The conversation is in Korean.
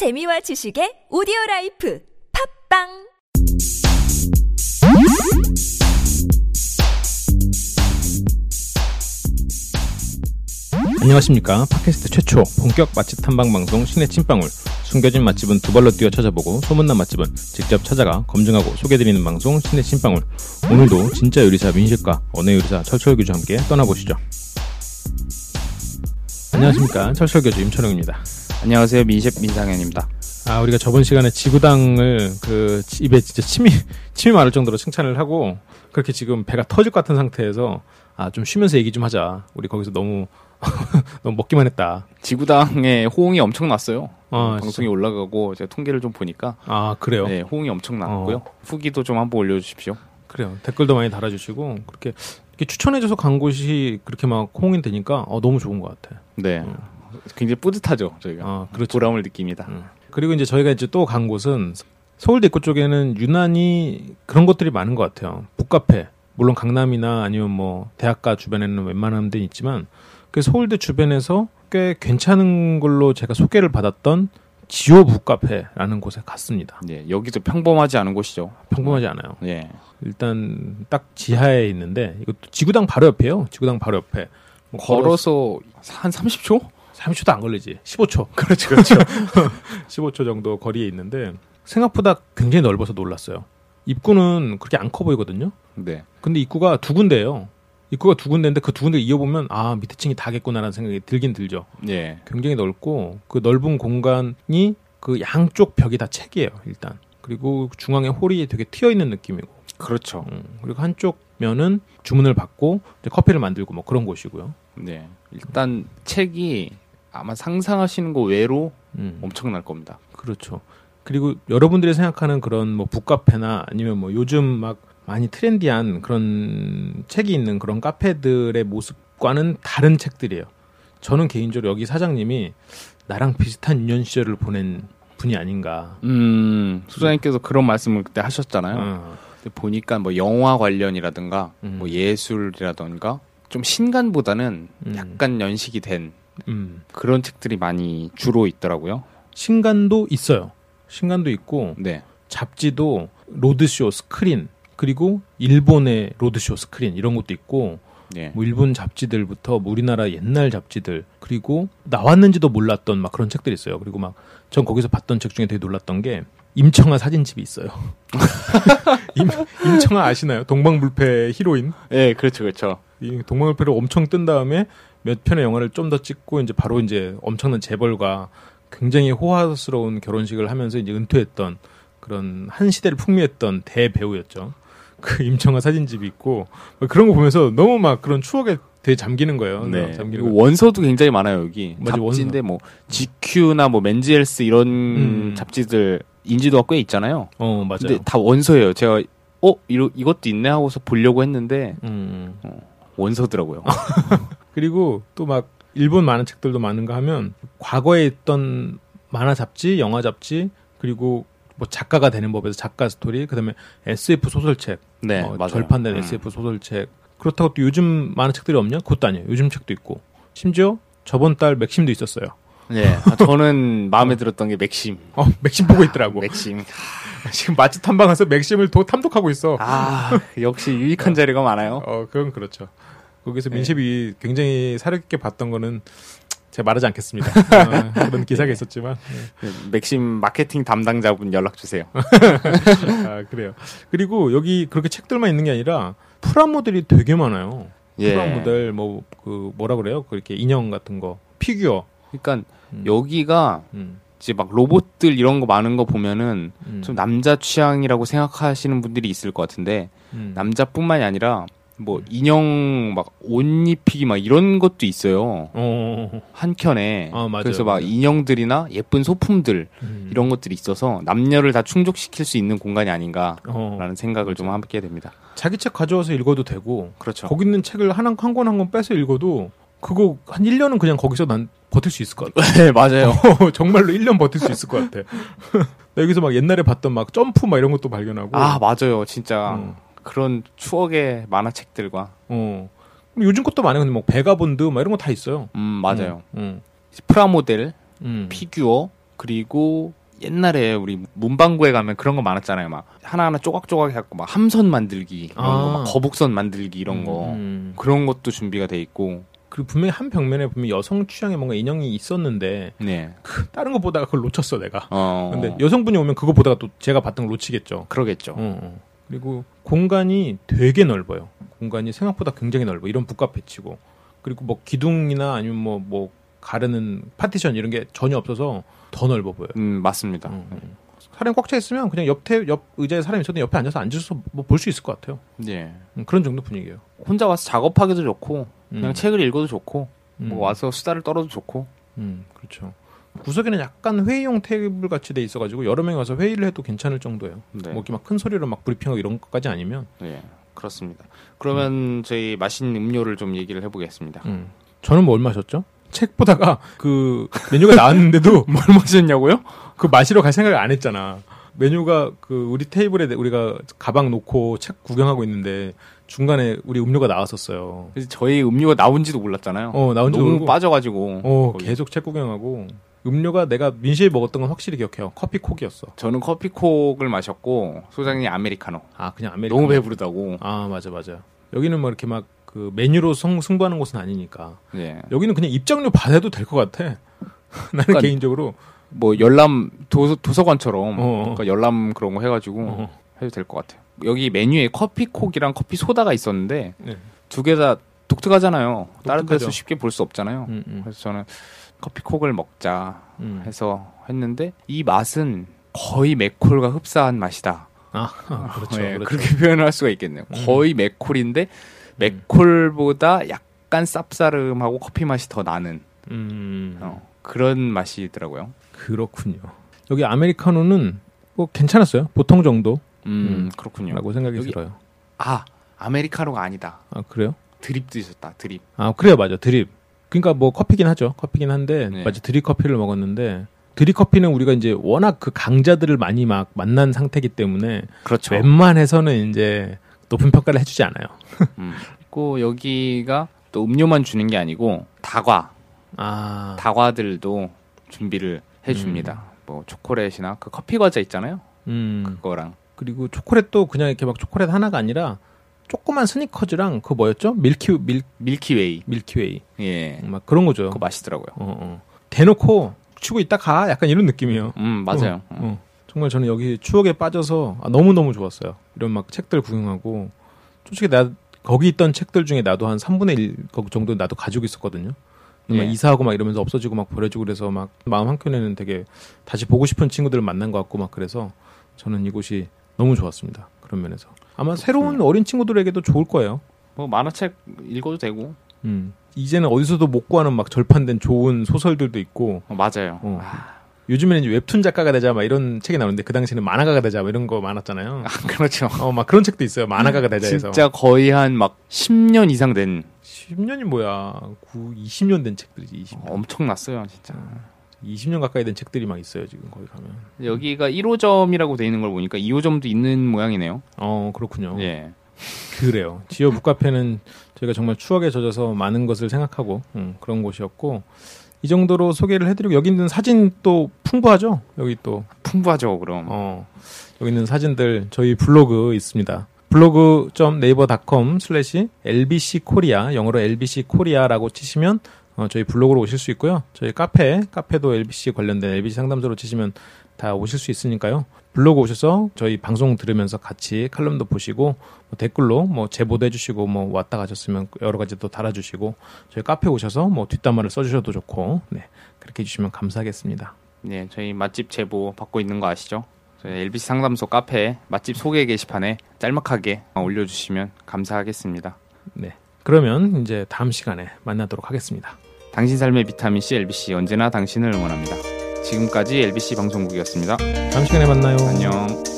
재미와 지식의 오디오라이프 팝빵 안녕하십니까. 팟캐스트 최초 본격 맛집 탐방 방송 신의 찐빵울. 숨겨진 맛집은 두 발로 뛰어 찾아보고 소문난 맛집은 직접 찾아가 검증하고 소개해드리는 방송 신의 찐빵울. 오늘도 진짜 요리사 민식과 언어 요리사 철철 교주와 함께 떠나보시죠. 안녕하십니까. 철철 교주 임철웅입니다. 안녕하세요. 민식 민상현입니다. 아, 우리가 저번 시간에 지구당을 그 입에 진짜 침이 마를 정도로 칭찬을 하고 그렇게 지금 배가 터질 것 같은 상태에서 아, 좀 쉬면서 얘기 좀 하자. 우리 거기서 너무 먹기만 했다. 지구당의 호응이 엄청났어요. 아, 방송이 진짜? 올라가고 제가 통계를 좀 보니까 아 그래요? 네, 호응이 엄청났고요. 후기도 좀 한번 올려주십시오. 그래요. 댓글도 많이 달아주시고 그렇게 이렇게 추천해줘서 간 곳이 그렇게 막 호응이 되니까 너무 좋은 것 같아요. 네, 굉장히 뿌듯하죠 저희가. 아, 그렇죠. 보람을 느낍니다. 그리고 이제 저희가 이제 또 간 곳은 서울대입구 쪽에는 유난히 그런 것들이 많은 것 같아요. 북카페 물론 강남이나 아니면 뭐 대학가 주변에는 웬만한 데는 있지만. 그 서울대 주변에서 꽤 괜찮은 걸로 제가 소개를 받았던 지오 북카페라는 곳에 갔습니다. 네, 여기도 평범하지 않은 곳이죠. 평범하지 않아요. 네. 일단 딱 지하에 있는데 이것도 지구당 바로 옆이에요. 지구당 바로 옆에 뭐 걸어서 한 30초? 30초도 안 걸리지. 15초. 그렇죠, 그렇죠. 15초 정도 거리에 있는데 생각보다 굉장히 넓어서 놀랐어요. 입구는 그렇게 안 커 보이거든요. 네. 근데 입구가 두 군데예요. 입구가 두 군데인데 그 두 군데 이어보면 아 밑에 층이 다겠구나라는 생각이 들긴 들죠. 예. 굉장히 넓고 그 넓은 공간이 그 양쪽 벽이 다 책이에요 일단. 그리고 중앙에 홀이 되게 트여 있는 느낌이고. 그렇죠. 그리고 한쪽 면은 주문을 받고 이제 커피를 만들고 뭐 그런 곳이고요. 네. 일단 책이 아마 상상하시는 거 외로 엄청날 겁니다. 그렇죠. 그리고 여러분들이 생각하는 그런 뭐 북카페나 아니면 뭐 요즘 막 많이 트렌디한 그런 책이 있는 그런 카페들의 모습과는 다른 책들이에요. 저는 개인적으로 여기 사장님이 나랑 비슷한 유년 시절을 보낸 분이 아닌가. 소장님께서 그런 말씀을 그때 하셨잖아요. 근데 보니까 뭐 영화 관련이라든가 뭐 예술이라든가 좀 신간보다는 약간 연식이 된 그런 책들이 많이 주로 있더라고요. 신간도 있어요. 신간도 있고 네. 잡지도 로드쇼, 스크린 그리고 일본의 로드쇼 스크린 이런 것도 있고 예. 뭐 일본 잡지들부터 뭐 우리나라 옛날 잡지들 그리고 나왔는지도 몰랐던 막 그런 책들이 있어요. 그리고 막 전 거기서 봤던 책 중에 되게 놀랐던 게 임청아 사진집이 있어요. 임청아 아시나요? 동방불패 히로인. 예, 그렇죠, 그렇죠. 이 동방불패를 엄청 뜬 다음에 몇 편의 영화를 좀 더 찍고 이제 바로 이제 엄청난 재벌과 굉장히 호화스러운 결혼식을 하면서 이제 은퇴했던 그런 한 시대를 풍미했던 대배우였죠. 그 임청아 사진집이 있고 그런 거 보면서 너무 막 그런 추억에 되게 잠기는 거예요. 네. 잠기는 원서도 굉장히 많아요 여기. 맞아, 잡지인데 뭐 GQ나 뭐 맨지헬스 이런 잡지들 인지도가 꽤 있잖아요. 어 맞아요. 근데 다 원서예요. 제가 이것도 있네 하고서 보려고 했는데 원서더라고요. 그리고 또 막 일본 만화 책들도 많은가 하면 과거에 있던 만화 잡지, 영화 잡지 그리고 뭐 작가가 되는 법에서 작가 스토리, 그다음에 SF 소설책, 네, 절판된 SF 소설책. 그렇다고 또 요즘 많은 책들이 없냐? 그것도 아니에요. 요즘 책도 있고, 심지어 저번 달 맥심도 있었어요. 네, 아, 저는 마음에 들었던 게 맥심. 맥심 보고 있더라고. 맥심. 지금 맛집 탐방해서 맥심을 더 탐독하고 있어. 아, 역시 유익한 자리가 많아요. 그건 그렇죠. 거기서 민셰이 네. 굉장히 사려 깊게 봤던 거는. 제가 말하지 않겠습니다. 그런 기사가 있었지만 네. 맥심 마케팅 담당자분 연락 주세요. 아, 그래요. 그리고 여기 그렇게 책들만 있는 게 아니라 프라모델이 되게 많아요. 예. 프라모델 뭐 그 뭐라 그래요? 그렇게 인형 같은 거, 피규어. 그러니까 여기가 이제 막 로봇들 이런 거 많은 거 보면은 좀 남자 취향이라고 생각하시는 분들이 있을 것 같은데 남자뿐만이 아니라. 뭐 인형 막 옷 입히기 막 이런 것도 있어요. 한 켠에. 아, 맞아요. 그래서 막 인형들이나 예쁜 소품들 이런 것들이 있어서 남녀를 다 충족시킬 수 있는 공간이 아닌가라는 생각을 좀 하게 됩니다. 자기 책 가져와서 읽어도 되고, 그렇죠. 거기 있는 책을 한 권 빼서 읽어도 그거 한 1년은 그냥 거기서 난 버틸 수 있을 것 같아. 네, 맞아요. 정말로 1년 버틸 수 있을 것 같아. 나 여기서 막 옛날에 봤던 막 점프 막 이런 것도 발견하고. 아, 맞아요, 진짜. 그런 추억의 만화책들과 요즘 것도 많아요. 근데 뭐 베가본드 막 이런 거 다 있어요. 맞아요. 프라모델, 피규어, 그리고 옛날에 우리 문방구에 가면 그런 거 많았잖아요. 막 하나하나 조각조각 해갖고 막 함선 만들기 이런 거, 막 거북선 만들기 이런 거 그런 것도 준비가 돼 있고. 그리고 분명히 한 벽면에 보면 여성 취향에 뭔가 인형이 있었는데 네. 다른 거 보다가 그걸 놓쳤어 내가. 근데 여성분이 오면 그거 보다가 또 제가 봤던 걸 놓치겠죠. 그러겠죠. 그리고 공간이 되게 넓어요. 공간이 생각보다 굉장히 넓어. 이런 북카페치고. 그리고 뭐 기둥이나 아니면 뭐 가르는 파티션 이런 게 전혀 없어서 더 넓어 보여요. 맞습니다. 사람이 꽉 차 있으면 그냥 옆 의자에 사람이 있어도 옆에 앉아서 앉아서 뭐 볼 수 있을 것 같아요. 예. 그런 정도 분위기예요. 혼자 와서 작업하기도 좋고 그냥 책을 읽어도 좋고 뭐 와서 수다를 떨어도 좋고. 그렇죠. 구석에는 약간 회의용 테이블 같이 돼 있어가지고 여러 명이 와서 회의를 해도 괜찮을 정도예요. 네. 뭐 이렇게 막 큰 소리로 막 브리핑하고 이런 것까지 아니면. 네, 그렇습니다. 그러면 저희 마신 음료를 좀 얘기를 해보겠습니다. 저는 뭘 마셨죠? 책 보다가 그 메뉴가 나왔는데도 뭘 마셨냐고요? 그 마시러 갈 생각을 안 했잖아. 메뉴가 그 우리 테이블에 우리가 가방 놓고 책 구경하고 있는데 중간에 우리 음료가 나왔었어요. 그래서 저희 음료가 나온지도 몰랐잖아요. 나온지도 모르고 빠져가지고. 계속 책 구경하고. 음료가 내가 민시에 먹었던 건 확실히 기억해요. 커피콕이었어. 저는 커피콕을 마셨고 소장님이 아메리카노. 아 그냥 아메리카노. 너무 배부르다고. 아 맞아. 여기는 뭐 이렇게 막 그 메뉴로 승부하는 곳은 아니니까. 예. 여기는 그냥 입장료 받아도 될 것 같아. 나는 그러니까 개인적으로 뭐 열람 도서관처럼 그러니까 열람 그런 거 해가지고 해도 될 것 같아요. 여기 메뉴에 커피콕이랑 커피 소다가 있었는데 네. 두 개 다 독특하잖아요. 다른 데서 쉽게 볼 수 없잖아요. 그래서 저는 커피콕을 먹자 해서 했는데 이 맛은 거의 맥콜과 흡사한 맛이다. 아 그렇죠. 네, 그렇죠. 그렇게 표현을 할 수가 있겠네요. 거의 맥콜인데 맥콜보다 약간 쌉싸름하고 커피 맛이 더 나는 그런 맛이더라고요. 그렇군요. 여기 아메리카노는 뭐 괜찮았어요. 보통 정도. 그렇군요. 라고 생각이 들어요. 아 아메리카노가 아니다. 아 그래요? 드립도 있었다. 드립. 아 그래요, 맞아. 드립. 그러니까 뭐 커피긴 하죠. 커피긴 한데 네. 마치 드립 커피를 먹었는데 드립 커피는 우리가 이제 워낙 그 강자들을 많이 막 만난 상태이기 때문에 그렇죠. 웬만해서는 이제 높은 평가를 해주지 않아요. 그리고 여기가 또 음료만 주는 게 아니고 다과, 다과들도 준비를 해줍니다. 뭐 초콜릿이나 그 커피 과자 있잖아요. 그거랑 그리고 초콜릿도 그냥 이렇게 막 초콜릿 하나가 아니라. 조그만 스니커즈랑 그 뭐였죠? 밀키웨이. 밀키웨이. 예. 막 그런 거죠. 그거 맛있더라고요. 대놓고 치고 있다 가. 약간 이런 느낌이에요. 맞아요. 정말 저는 여기 추억에 빠져서 너무너무 좋았어요. 이런 막 책들 구경하고. 솔직히 거기 있던 책들 중에 나도 한 3분의 1 정도 나도 가지고 있었거든요. 예. 막 이사하고 막 이러면서 없어지고 막 버려지고 그래서 막 마음 한켠에는 되게 다시 보고 싶은 친구들을 만난 것 같고 막 그래서 저는 이곳이 너무 좋았습니다. 그런 면에서. 아마 새로운 어린 친구들에게도 좋을 거예요. 뭐 만화책 읽어도 되고. 이제는 어디서도 못 구하는 막 절판된 좋은 소설들도 있고. 맞아요. 요즘에는 이제 웹툰 작가가 되자 막 이런 책이 나오는데 그 당시에는 만화가가 되자 막 이런 거 많았잖아요. 아, 그렇죠. 막 그런 책도 있어요. 만화가가 되자 해서. 진짜 거의 한 막 10년 이상 된. 10년이 뭐야. 20년 된 책들이지. 20년. 엄청났어요. 진짜. 20년 가까이 된 책들이 막 있어요 지금 거기 가면. 여기가 1호점이라고 돼 있는 걸 보니까 2호점도 있는 모양이네요. 그렇군요. 예. 그래요. 지오 북카페는 저희가 정말 추억에 젖어서 많은 것을 생각하고 그런 곳이었고 이 정도로 소개를 해드리고 여기 있는 사진 또 풍부하죠. 여기 또 풍부하죠. 그럼. 여기 있는 사진들 저희 블로그 있습니다. blog.naver.com/lbckorea 영어로 lbckorea라고 치시면. 저희 블로그로 오실 수 있고요. 저희 카페도 LBC 관련된 LBC 상담소로 치시면 다 오실 수 있으니까요. 블로그 오셔서 저희 방송 들으면서 같이 칼럼도 보시고 뭐 댓글로 뭐 제보도 해주시고 뭐 왔다 가셨으면 여러 가지 또 달아주시고 저희 카페 오셔서 뭐 뒷담화를 써주셔도 좋고 네 그렇게 해주시면 감사하겠습니다. 네, 저희 맛집 제보 받고 있는 거 아시죠? 저희 LBC 상담소 카페 맛집 소개 게시판에 짤막하게 올려주시면 감사하겠습니다. 네, 그러면 이제 다음 시간에 만나도록 하겠습니다. 당신 삶의 비타민C LBC 언제나 당신을 응원합니다. 지금까지 LBC 방송국이었습니다. 다음 시간에 만나요. 안녕.